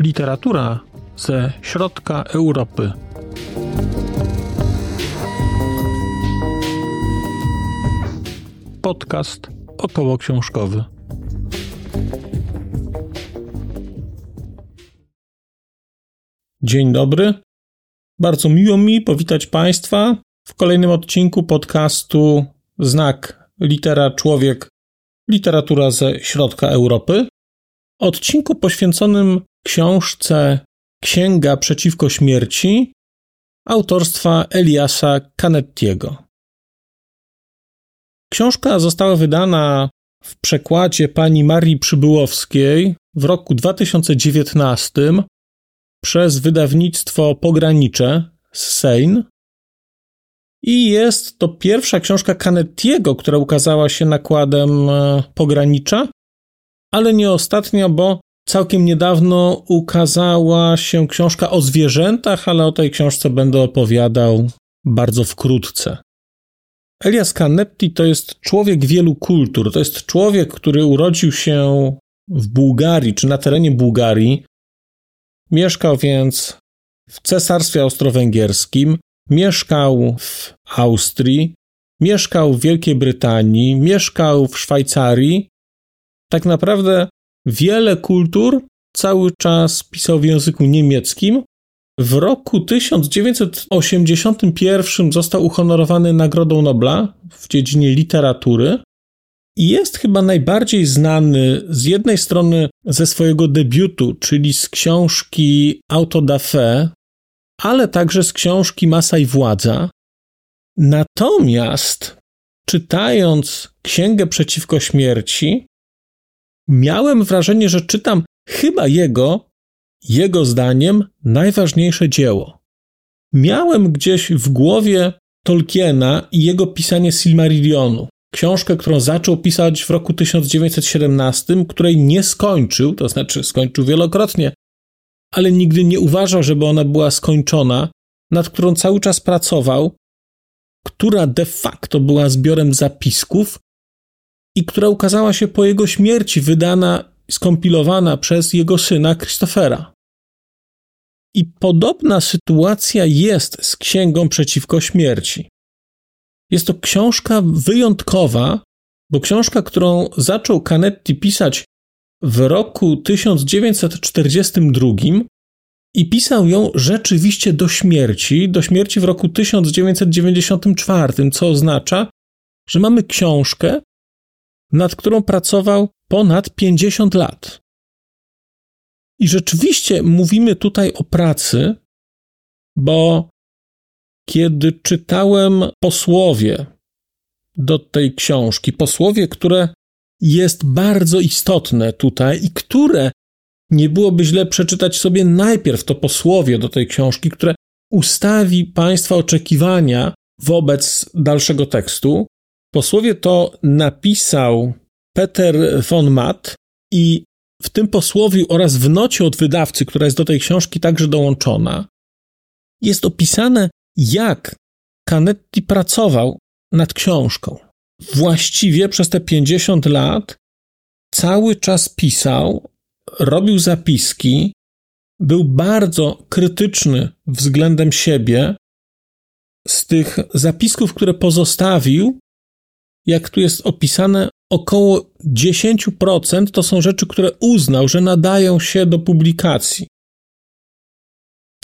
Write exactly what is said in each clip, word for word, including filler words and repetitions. Literatura ze środka Europy. Podcast okołoksiążkowy. Dzień dobry. Bardzo miło mi powitać Państwa w kolejnym odcinku podcastu Znak, litera, człowiek, literatura ze środka Europy. Odcinku poświęconym książce Księga przeciwko śmierci autorstwa Eliasa Canettiego. Książka została wydana w przekładzie pani Marii Przybyłowskiej w roku dwa tysiące dziewiętnastym przez wydawnictwo Pogranicze z Sejn i jest to pierwsza książka Canettiego, która ukazała się nakładem Pogranicza, ale nie ostatnia, bo całkiem niedawno ukazała się książka o zwierzętach, ale o tej książce będę opowiadał bardzo wkrótce. Elias Canetti to jest człowiek wielu kultur. To jest człowiek, który urodził się w Bułgarii, czy na terenie Bułgarii. Mieszkał więc w Cesarstwie Austro-Węgierskim, mieszkał w Austrii, mieszkał w Wielkiej Brytanii, mieszkał w Szwajcarii. Tak naprawdę wiele kultur, cały czas pisał w języku niemieckim. W roku tysiąc dziewięćset osiemdziesiątym pierwszym został uhonorowany Nagrodą Nobla w dziedzinie literatury i jest chyba najbardziej znany z jednej strony ze swojego debiutu, czyli z książki Autodafé, ale także z książki Masa i Władza. Natomiast czytając Księgę przeciwko śmierci, miałem wrażenie, że czytam chyba jego, jego zdaniem, najważniejsze dzieło. Miałem gdzieś w głowie Tolkiena i jego pisanie Silmarillionu, książkę, którą zaczął pisać w roku tysiąc dziewięćset siedemnastym, której nie skończył, to znaczy skończył wielokrotnie, ale nigdy nie uważał, żeby ona była skończona, nad którą cały czas pracował, która de facto była zbiorem zapisków, i która ukazała się po jego śmierci, wydana, skompilowana przez jego syna Christophera. I podobna sytuacja jest z Księgą przeciwko śmierci. Jest to książka wyjątkowa, bo książka, którą zaczął Canetti pisać w roku tysiąc dziewięćset czterdziestym drugim i pisał ją rzeczywiście do śmierci, do śmierci w roku tysiąc dziewięćset dziewięćdziesiątym czwartym, co oznacza, że mamy książkę, nad którą pracował ponad pięćdziesiąt lat. I rzeczywiście mówimy tutaj o pracy, bo kiedy czytałem posłowie do tej książki, posłowie, które jest bardzo istotne tutaj i które nie byłoby źle przeczytać sobie najpierw to posłowie do tej książki, które ustawi Państwa oczekiwania wobec dalszego tekstu. Posłowie to napisał Peter von Matt i w tym posłowiu oraz w nocie od wydawcy, która jest do tej książki także dołączona, jest opisane, jak Canetti pracował nad książką. Właściwie przez te pięćdziesiąt lat cały czas pisał, robił zapiski, był bardzo krytyczny względem siebie. Z tych zapisków, które pozostawił, jak tu jest opisane, około dziesięć procent to są rzeczy, które uznał, że nadają się do publikacji.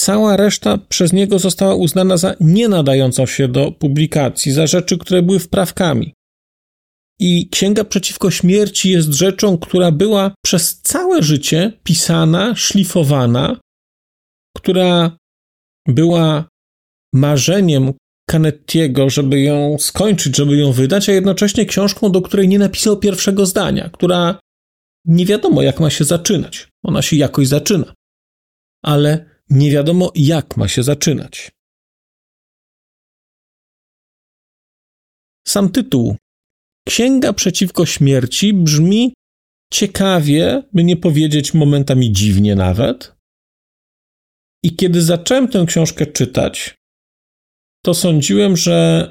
Cała reszta przez niego została uznana za nienadającą się do publikacji, za rzeczy, które były wprawkami. I Księga przeciwko śmierci jest rzeczą, która była przez całe życie pisana, szlifowana, która była marzeniem Canettiego, żeby ją skończyć, żeby ją wydać, a jednocześnie książką, do której nie napisał pierwszego zdania, która nie wiadomo, jak ma się zaczynać. Ona się jakoś zaczyna, ale nie wiadomo, jak ma się zaczynać. Sam tytuł Księga przeciwko śmierci brzmi ciekawie, by nie powiedzieć momentami dziwnie nawet. I kiedy zacząłem tę książkę czytać, to sądziłem, że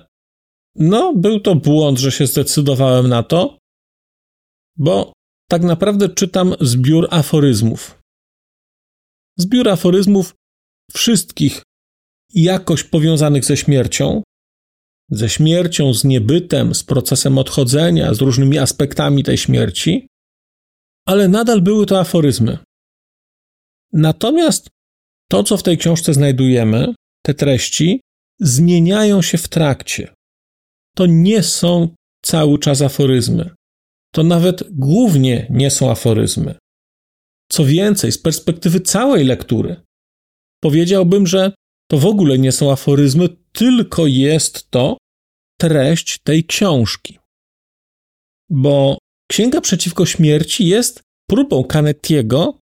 No, był to błąd, że się zdecydowałem na to, bo tak naprawdę czytam zbiór aforyzmów. Zbiór aforyzmów wszystkich jakoś powiązanych ze śmiercią, ze śmiercią, z niebytem, z procesem odchodzenia, z różnymi aspektami tej śmierci, ale nadal były to aforyzmy. Natomiast to, co w tej książce znajdujemy, te treści, zmieniają się w trakcie. To nie są cały czas aforyzmy. To nawet głównie nie są aforyzmy. Co więcej, z perspektywy całej lektury, powiedziałbym, że to w ogóle nie są aforyzmy, tylko jest to treść tej książki. Bo Księga przeciwko śmierci jest próbą Canettiego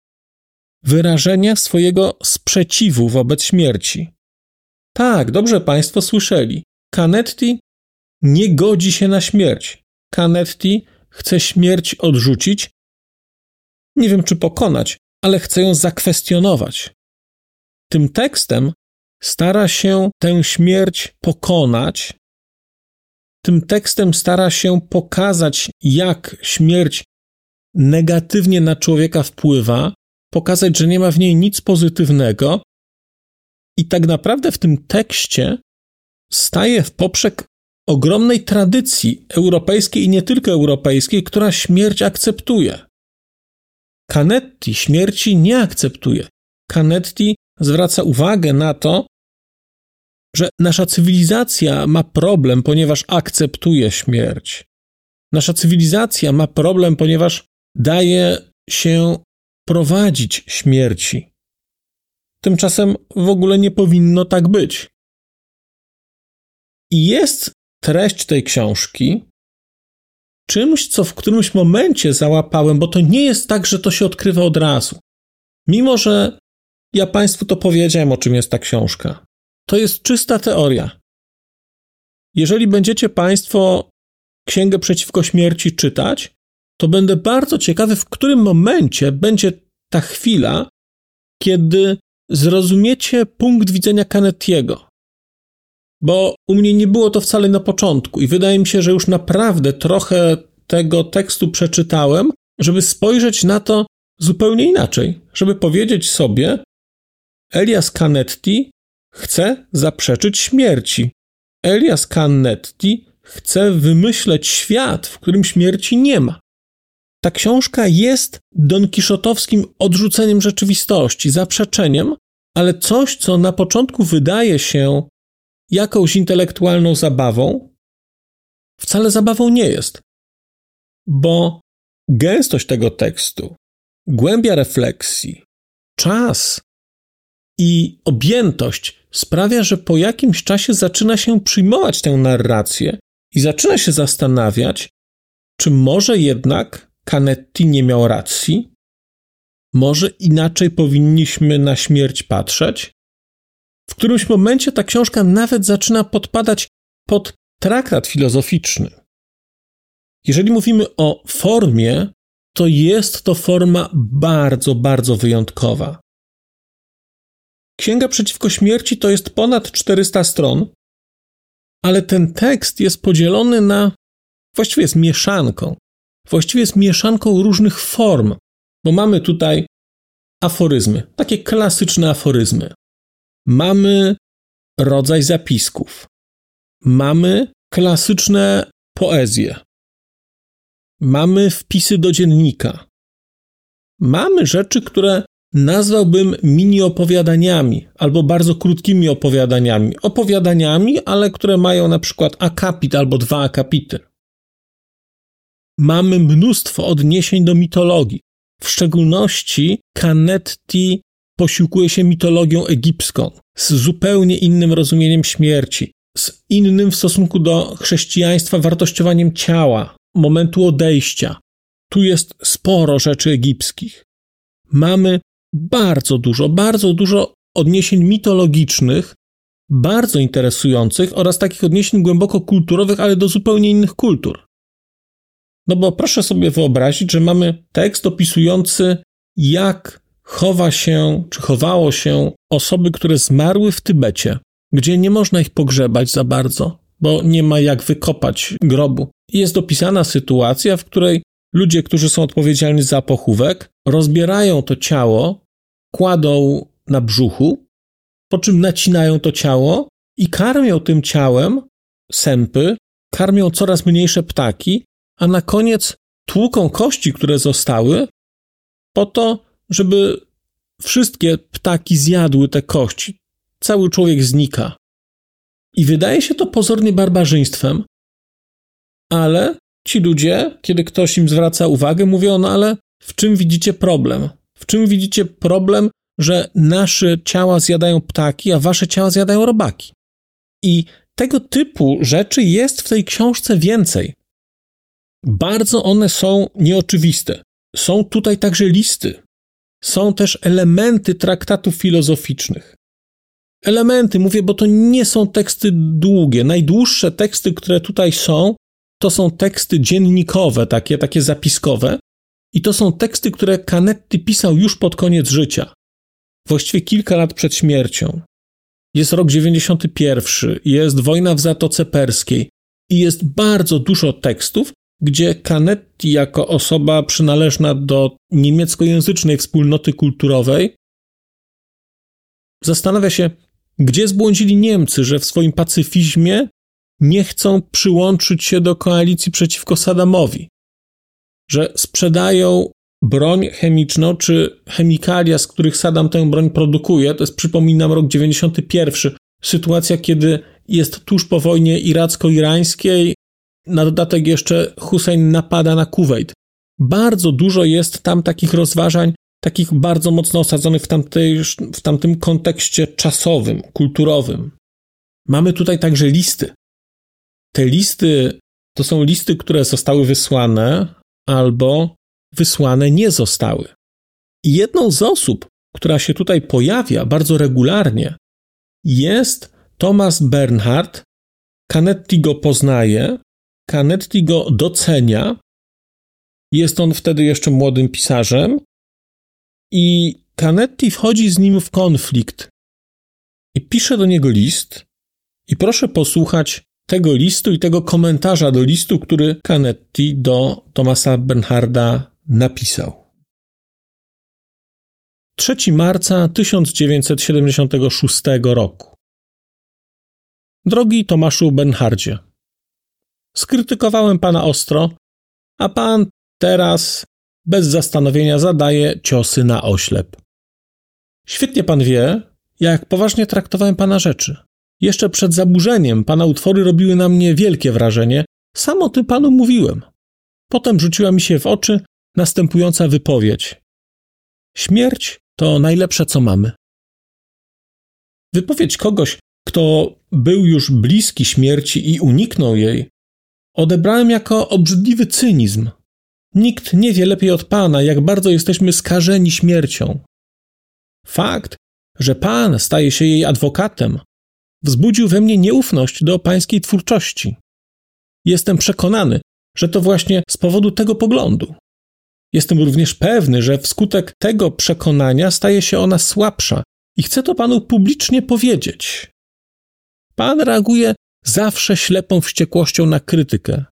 wyrażenia swojego sprzeciwu wobec śmierci. Tak, dobrze Państwo słyszeli. Canetti nie godzi się na śmierć. Canetti chce śmierć odrzucić, nie wiem czy pokonać, ale chce ją zakwestionować. Tym tekstem stara się tę śmierć pokonać. Tym tekstem stara się pokazać, jak śmierć negatywnie na człowieka wpływa, pokazać, że nie ma w niej nic pozytywnego. I tak naprawdę w tym tekście staje w poprzek ogromnej tradycji europejskiej i nie tylko europejskiej, która śmierć akceptuje. Canetti śmierci nie akceptuje. Canetti zwraca uwagę na to, że nasza cywilizacja ma problem, ponieważ akceptuje śmierć. Nasza cywilizacja ma problem, ponieważ daje się prowadzić śmierci. Tymczasem w ogóle nie powinno tak być. I jest treść tej książki czymś, co w którymś momencie załapałem, bo to nie jest tak, że to się odkrywa od razu. Mimo że ja Państwu to powiedziałem, o czym jest ta książka. To jest czysta teoria. Jeżeli będziecie Państwo Księgę przeciwko śmierci czytać, to będę bardzo ciekawy, w którym momencie będzie ta chwila, kiedy zrozumiecie punkt widzenia Canettiego. Bo u mnie nie było to wcale na początku i wydaje mi się, że już naprawdę trochę tego tekstu przeczytałem, żeby spojrzeć na to zupełnie inaczej, żeby powiedzieć sobie: Elias Canetti chce zaprzeczyć śmierci. Elias Canetti chce wymyśleć świat, w którym śmierci nie ma. Ta książka jest donkiszotowskim odrzuceniem rzeczywistości, zaprzeczeniem, ale coś, co na początku wydaje się jakąś intelektualną zabawą, wcale zabawą nie jest. Bo gęstość tego tekstu, głębia refleksji, czas i objętość sprawia, że po jakimś czasie zaczyna się przyjmować tę narrację i zaczyna się zastanawiać, czy może jednak Canetti nie miał racji? Może inaczej powinniśmy na śmierć patrzeć? W którymś momencie ta książka nawet zaczyna podpadać pod traktat filozoficzny. Jeżeli mówimy o formie, to jest to forma bardzo, bardzo wyjątkowa. Księga przeciwko śmierci to jest ponad czterysta stron, ale ten tekst jest podzielony na... właściwie jest mieszanką. Właściwie jest mieszanką różnych form, bo mamy tutaj aforyzmy, takie klasyczne aforyzmy. Mamy rodzaj zapisków. Mamy klasyczne poezje. Mamy wpisy do dziennika. Mamy rzeczy, które nazwałbym mini opowiadaniami albo bardzo krótkimi opowiadaniami. Opowiadaniami, ale które mają na przykład akapit albo dwa akapity. Mamy mnóstwo odniesień do mitologii. W szczególności Canetti posiłkuje się mitologią egipską z zupełnie innym rozumieniem śmierci, z innym w stosunku do chrześcijaństwa wartościowaniem ciała, momentu odejścia. Tu jest sporo rzeczy egipskich. Mamy bardzo dużo, bardzo dużo odniesień mitologicznych, bardzo interesujących oraz takich odniesień głęboko kulturowych, ale do zupełnie innych kultur. No bo proszę sobie wyobrazić, że mamy tekst opisujący, jak chowa się, czy chowało się osoby, które zmarły w Tybecie, gdzie nie można ich pogrzebać za bardzo, bo nie ma jak wykopać grobu. Jest opisana sytuacja, w której ludzie, którzy są odpowiedzialni za pochówek, rozbierają to ciało, kładą na brzuchu, po czym nacinają to ciało i karmią tym ciałem sępy, karmią coraz mniejsze ptaki, a na koniec tłuką kości, które zostały, po to, żeby wszystkie ptaki zjadły te kości. Cały człowiek znika. I wydaje się to pozornie barbarzyństwem, ale ci ludzie, kiedy ktoś im zwraca uwagę, mówią, no ale w czym widzicie problem? W czym widzicie problem, że nasze ciała zjadają ptaki, a wasze ciała zjadają robaki? I tego typu rzeczy jest w tej książce więcej. Bardzo one są nieoczywiste. Są tutaj także listy. Są też elementy traktatów filozoficznych. Elementy, mówię, bo to nie są teksty długie. Najdłuższe teksty, które tutaj są, to są teksty dziennikowe, takie, takie zapiskowe. I to są teksty, które Canetti pisał już pod koniec życia. Właściwie kilka lat przed śmiercią. Jest rok dziewięćdziesiąty pierwszy, jest wojna w Zatoce Perskiej i jest bardzo dużo tekstów, gdzie Canetti jako osoba przynależna do niemieckojęzycznej wspólnoty kulturowej zastanawia się, gdzie zbłądzili Niemcy, że w swoim pacyfizmie nie chcą przyłączyć się do koalicji przeciwko Saddamowi, że sprzedają broń chemiczną czy chemikalia, z których Saddam tę broń produkuje. To jest, przypominam, rok dziewięćdziesiąty pierwszy. Sytuacja, kiedy jest tuż po wojnie iracko-irańskiej. Na dodatek jeszcze Hussein napada na Kuwejt. Bardzo dużo jest tam takich rozważań, takich bardzo mocno osadzonych w, tamtej, w tamtym kontekście czasowym, kulturowym. Mamy tutaj także listy. Te listy to są listy, które zostały wysłane albo wysłane nie zostały. I jedną z osób, która się tutaj pojawia bardzo regularnie, jest Thomas Bernhard. Canetti go poznaje, Canetti go docenia. Jest on wtedy jeszcze młodym pisarzem i Canetti wchodzi z nim w konflikt i pisze do niego list. I proszę posłuchać tego listu i tego komentarza do listu, który Canetti do Thomasa Bernharda napisał. trzeciego marca tysiąc dziewięćset siedemdziesiątego szóstego roku. Drogi Tomaszu Bernhardzie, skrytykowałem pana ostro, a pan teraz bez zastanowienia zadaje ciosy na oślep. Świetnie pan wie, jak poważnie traktowałem pana rzeczy. Jeszcze przed zaburzeniem pana utwory robiły na mnie wielkie wrażenie. Sam o tym panu mówiłem. Potem rzuciła mi się w oczy następująca wypowiedź. Śmierć to najlepsze, co mamy. Wypowiedź kogoś, kto był już bliski śmierci i uniknął jej, odebrałem jako obrzydliwy cynizm. Nikt nie wie lepiej od pana, jak bardzo jesteśmy skażeni śmiercią. Fakt, że pan staje się jej adwokatem, wzbudził we mnie nieufność do pańskiej twórczości. Jestem przekonany, że to właśnie z powodu tego poglądu. Jestem również pewny, że wskutek tego przekonania staje się ona słabsza i chcę to panu publicznie powiedzieć. Pan reaguje zawsze ślepą wściekłością na krytykę.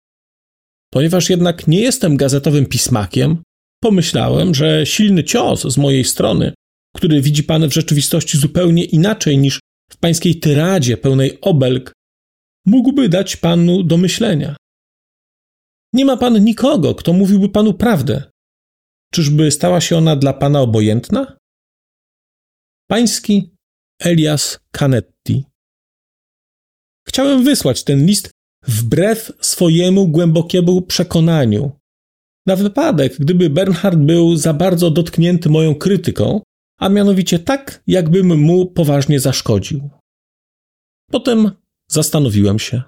Ponieważ jednak nie jestem gazetowym pismakiem, pomyślałem, że silny cios z mojej strony, który widzi pan w rzeczywistości zupełnie inaczej niż w pańskiej tyradzie pełnej obelg, mógłby dać panu do myślenia. Nie ma pan nikogo, kto mówiłby panu prawdę. Czyżby stała się ona dla pana obojętna? Pański Elias Canetti. Chciałem wysłać ten list wbrew swojemu głębokiemu przekonaniu. Na wypadek, gdyby Bernhard był za bardzo dotknięty moją krytyką, a mianowicie tak, jakbym mu poważnie zaszkodził. Potem zastanowiłem się.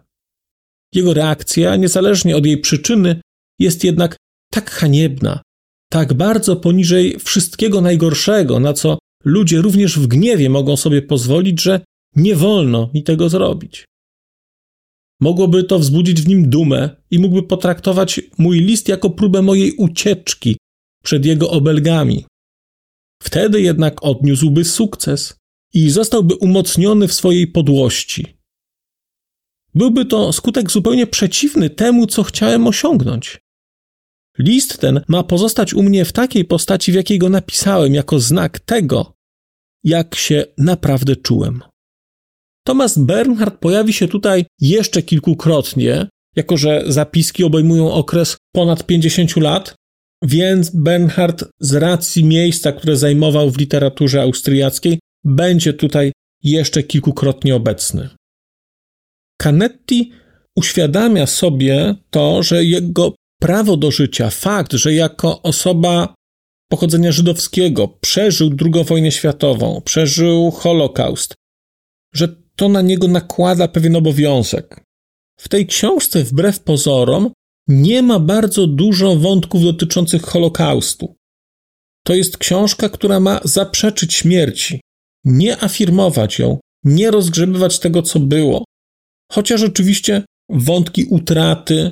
Jego reakcja, niezależnie od jej przyczyny, jest jednak tak haniebna, tak bardzo poniżej wszystkiego najgorszego, na co ludzie również w gniewie mogą sobie pozwolić, że nie wolno mi tego zrobić. Mogłoby to wzbudzić w nim dumę i mógłby potraktować mój list jako próbę mojej ucieczki przed jego obelgami. Wtedy jednak odniósłby sukces i zostałby umocniony w swojej podłości. Byłby to skutek zupełnie przeciwny temu, co chciałem osiągnąć. List ten ma pozostać u mnie w takiej postaci, w jakiej go napisałem, jako znak tego, jak się naprawdę czułem. Thomas Bernhard pojawi się tutaj jeszcze kilkukrotnie, jako że zapiski obejmują okres ponad pięćdziesięciu lat, więc Bernhard z racji miejsca, które zajmował w literaturze austriackiej, będzie tutaj jeszcze kilkukrotnie obecny. Canetti uświadamia sobie to, że jego prawo do życia, fakt, że jako osoba pochodzenia żydowskiego przeżył drugą wojnę światową, przeżył Holokaust, że to na niego nakłada pewien obowiązek. W tej książce, wbrew pozorom, nie ma bardzo dużo wątków dotyczących Holokaustu. To jest książka, która ma zaprzeczyć śmierci, nie afirmować ją, nie rozgrzebywać tego, co było. Chociaż oczywiście wątki utraty,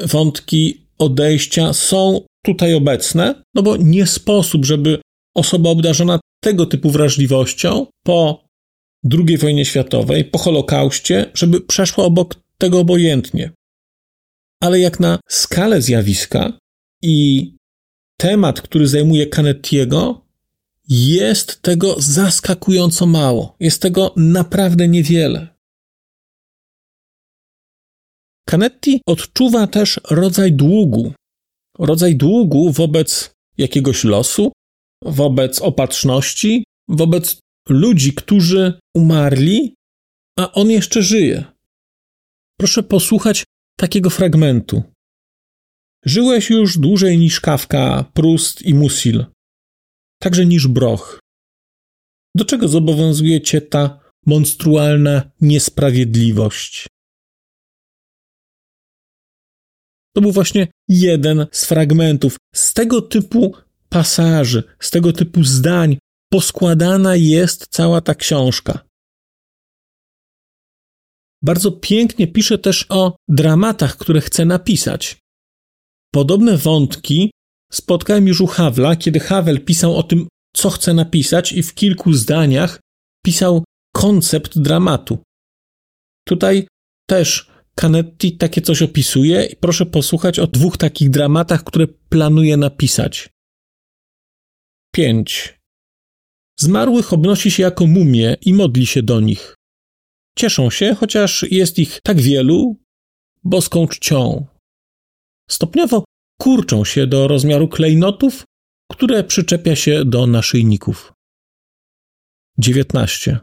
wątki odejścia są tutaj obecne, no bo nie sposób, żeby osoba obdarzona tego typu wrażliwością po drugiej wojnie światowej, po Holokauście, żeby przeszła obok tego obojętnie. Ale jak na skalę zjawiska i temat, który zajmuje Canettiego, jest tego zaskakująco mało. Jest tego naprawdę niewiele. Canetti odczuwa też rodzaj długu. Rodzaj długu wobec jakiegoś losu, wobec opatrzności, wobec ludzi, którzy umarli, a on jeszcze żyje. Proszę posłuchać takiego fragmentu. Żyłeś już dłużej niż Kafka, Proust i Musil, także niż Broch. Do czego zobowiązuje cię ta monstrualna niesprawiedliwość? To był właśnie jeden z fragmentów. Z tego typu pasaży, z tego typu zdań poskładana jest cała ta książka. Bardzo pięknie pisze też o dramatach, które chce napisać. Podobne wątki spotkałem już u Havla, kiedy Havel pisał o tym, co chce napisać i w kilku zdaniach pisał koncept dramatu. Tutaj też Canetti takie coś opisuje i proszę posłuchać o dwóch takich dramatach, które planuje napisać. pięć. Zmarłych obnosi się jako mumie i modli się do nich. Cieszą się, chociaż jest ich tak wielu, boską czcią. Stopniowo kurczą się do rozmiaru klejnotów, które przyczepia się do naszyjników. dziewiętnaście.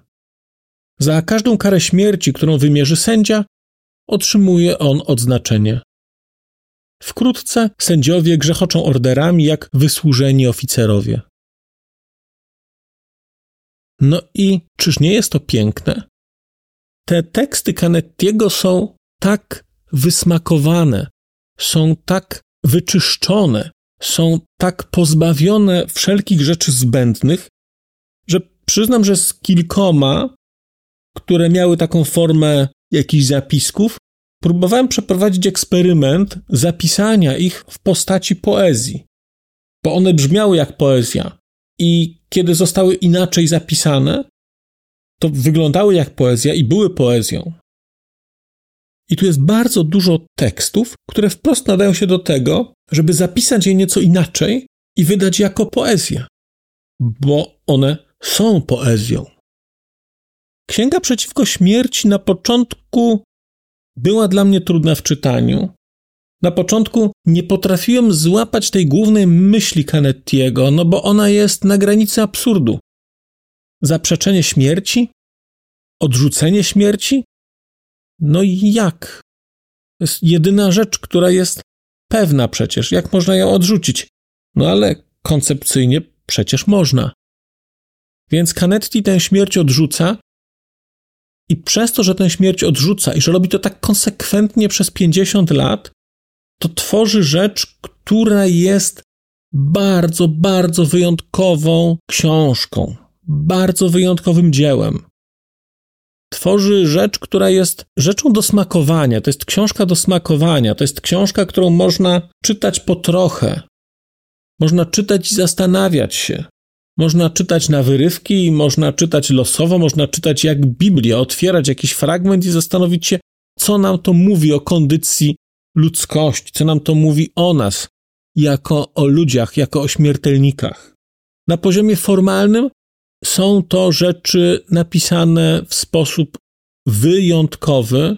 Za każdą karę śmierci, którą wymierzy sędzia, otrzymuje on odznaczenie. Wkrótce sędziowie grzechoczą orderami jak wysłużeni oficerowie. No i czyż nie jest to piękne? Te teksty Canettiego są tak wysmakowane, są tak wyczyszczone, są tak pozbawione wszelkich rzeczy zbędnych, że przyznam, że z kilkoma, które miały taką formę jakichś zapisków, próbowałem przeprowadzić eksperyment zapisania ich w postaci poezji, bo one brzmiały jak poezja i kiedy zostały inaczej zapisane, to wyglądały jak poezja i były poezją. I tu jest bardzo dużo tekstów, które wprost nadają się do tego, żeby zapisać je nieco inaczej i wydać jako poezję, bo one są poezją. Księga przeciwko śmierci na początku była dla mnie trudna w czytaniu. Na początku nie potrafiłem złapać tej głównej myśli Canettiego, no bo ona jest na granicy absurdu. Zaprzeczenie śmierci? Odrzucenie śmierci? No i jak? To jest jedyna rzecz, która jest pewna przecież. Jak można ją odrzucić? No ale koncepcyjnie przecież można. Więc Canetti tę śmierć odrzuca i przez to, że tę śmierć odrzuca i że robi to tak konsekwentnie przez pięćdziesiąt lat, to tworzy rzecz, która jest bardzo, bardzo wyjątkową książką. Bardzo wyjątkowym dziełem. Tworzy rzecz, która jest rzeczą do smakowania. To jest książka do smakowania. To jest książka, którą można czytać po trochę. Można czytać i zastanawiać się. Można czytać na wyrywki, można czytać losowo, można czytać jak Biblię, otwierać jakiś fragment i zastanowić się, Co nam to mówi o kondycji ludzkości? Co nam to mówi o nas, jako o ludziach, jako o śmiertelnikach? Na poziomie formalnym są to rzeczy napisane w sposób wyjątkowy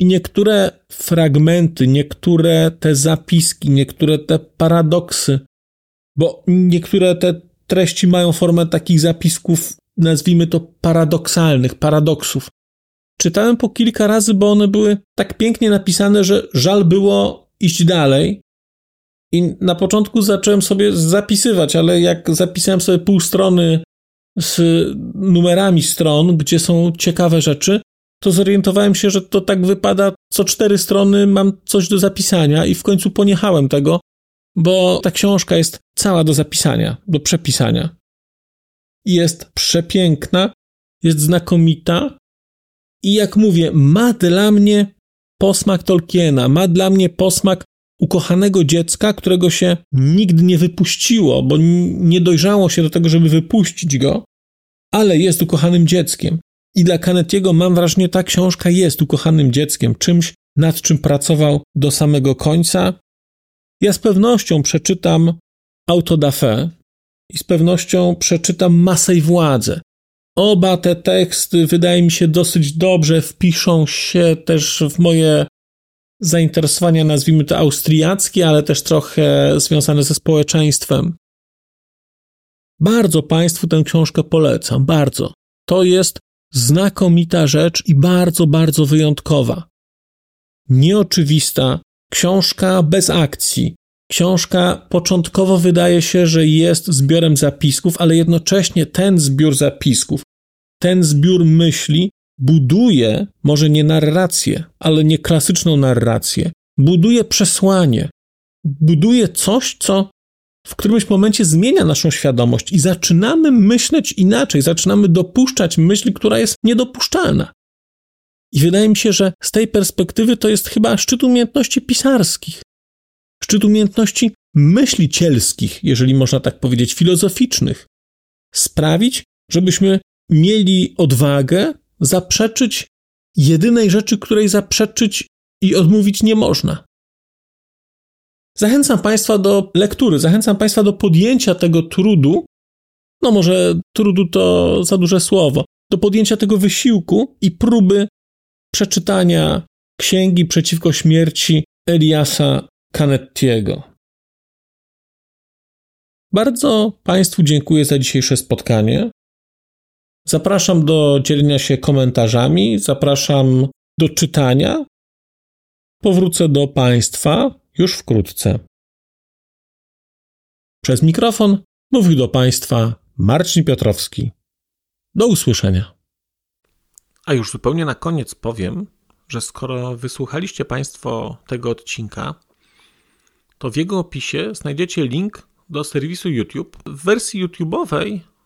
i niektóre fragmenty, niektóre te zapiski, niektóre te paradoksy, bo niektóre te treści mają formę takich zapisków, nazwijmy to paradoksalnych, paradoksów. Czytałem po kilka razy, bo one były tak pięknie napisane, że żal było iść dalej. I na początku zacząłem sobie zapisywać, ale jak zapisałem sobie pół strony z numerami stron, gdzie są ciekawe rzeczy, to zorientowałem się, że to tak wypada, co cztery strony mam coś do zapisania i w końcu poniechałem tego, bo ta książka jest cała do zapisania, do przepisania. Jest przepiękna, jest znakomita i jak mówię, ma dla mnie posmak Tolkiena, ma dla mnie posmak ukochanego dziecka, którego się nigdy nie wypuściło, bo nie dojrzało się do tego, żeby wypuścić go, ale jest ukochanym dzieckiem. I dla Canettiego mam wrażenie, ta książka jest ukochanym dzieckiem, czymś, nad czym pracował do samego końca. Ja z pewnością przeczytam Autodafé i z pewnością przeczytam Masę i Władzę. Oba te teksty, wydaje mi się, dosyć dobrze wpiszą się też w moje zainteresowania, nazwijmy to austriackie, ale też trochę związane ze społeczeństwem. Bardzo Państwu tę książkę polecam, bardzo. To jest znakomita rzecz i bardzo, bardzo wyjątkowa. Nieoczywista książka bez akcji. Książka początkowo wydaje się, że jest zbiorem zapisków, ale jednocześnie ten zbiór zapisków, ten zbiór myśli buduje, może nie narrację, ale nie klasyczną narrację, buduje przesłanie, buduje coś, co w którymś momencie zmienia naszą świadomość i zaczynamy myśleć inaczej, zaczynamy dopuszczać myśl, która jest niedopuszczalna. I wydaje mi się, że z tej perspektywy to jest chyba szczyt umiejętności pisarskich, szczyt umiejętności myśli cielskich, jeżeli można tak powiedzieć, filozoficznych. Sprawić, żebyśmy mieli odwagę zaprzeczyć jedynej rzeczy, której zaprzeczyć i odmówić nie można. Zachęcam Państwa do lektury, zachęcam Państwa do podjęcia tego trudu, no może trudu to za duże słowo, do podjęcia tego wysiłku i próby przeczytania Księgi przeciwko śmierci Eliasa Canettiego. Bardzo Państwu dziękuję za dzisiejsze spotkanie. Zapraszam do dzielenia się komentarzami, zapraszam do czytania. Powrócę do Państwa już wkrótce. Przez mikrofon mówił do Państwa Marcin Piotrowski. Do usłyszenia. A już zupełnie na koniec powiem, że skoro wysłuchaliście Państwo tego odcinka, to w jego opisie znajdziecie link do serwisu YouTube. W wersji YouTube'owej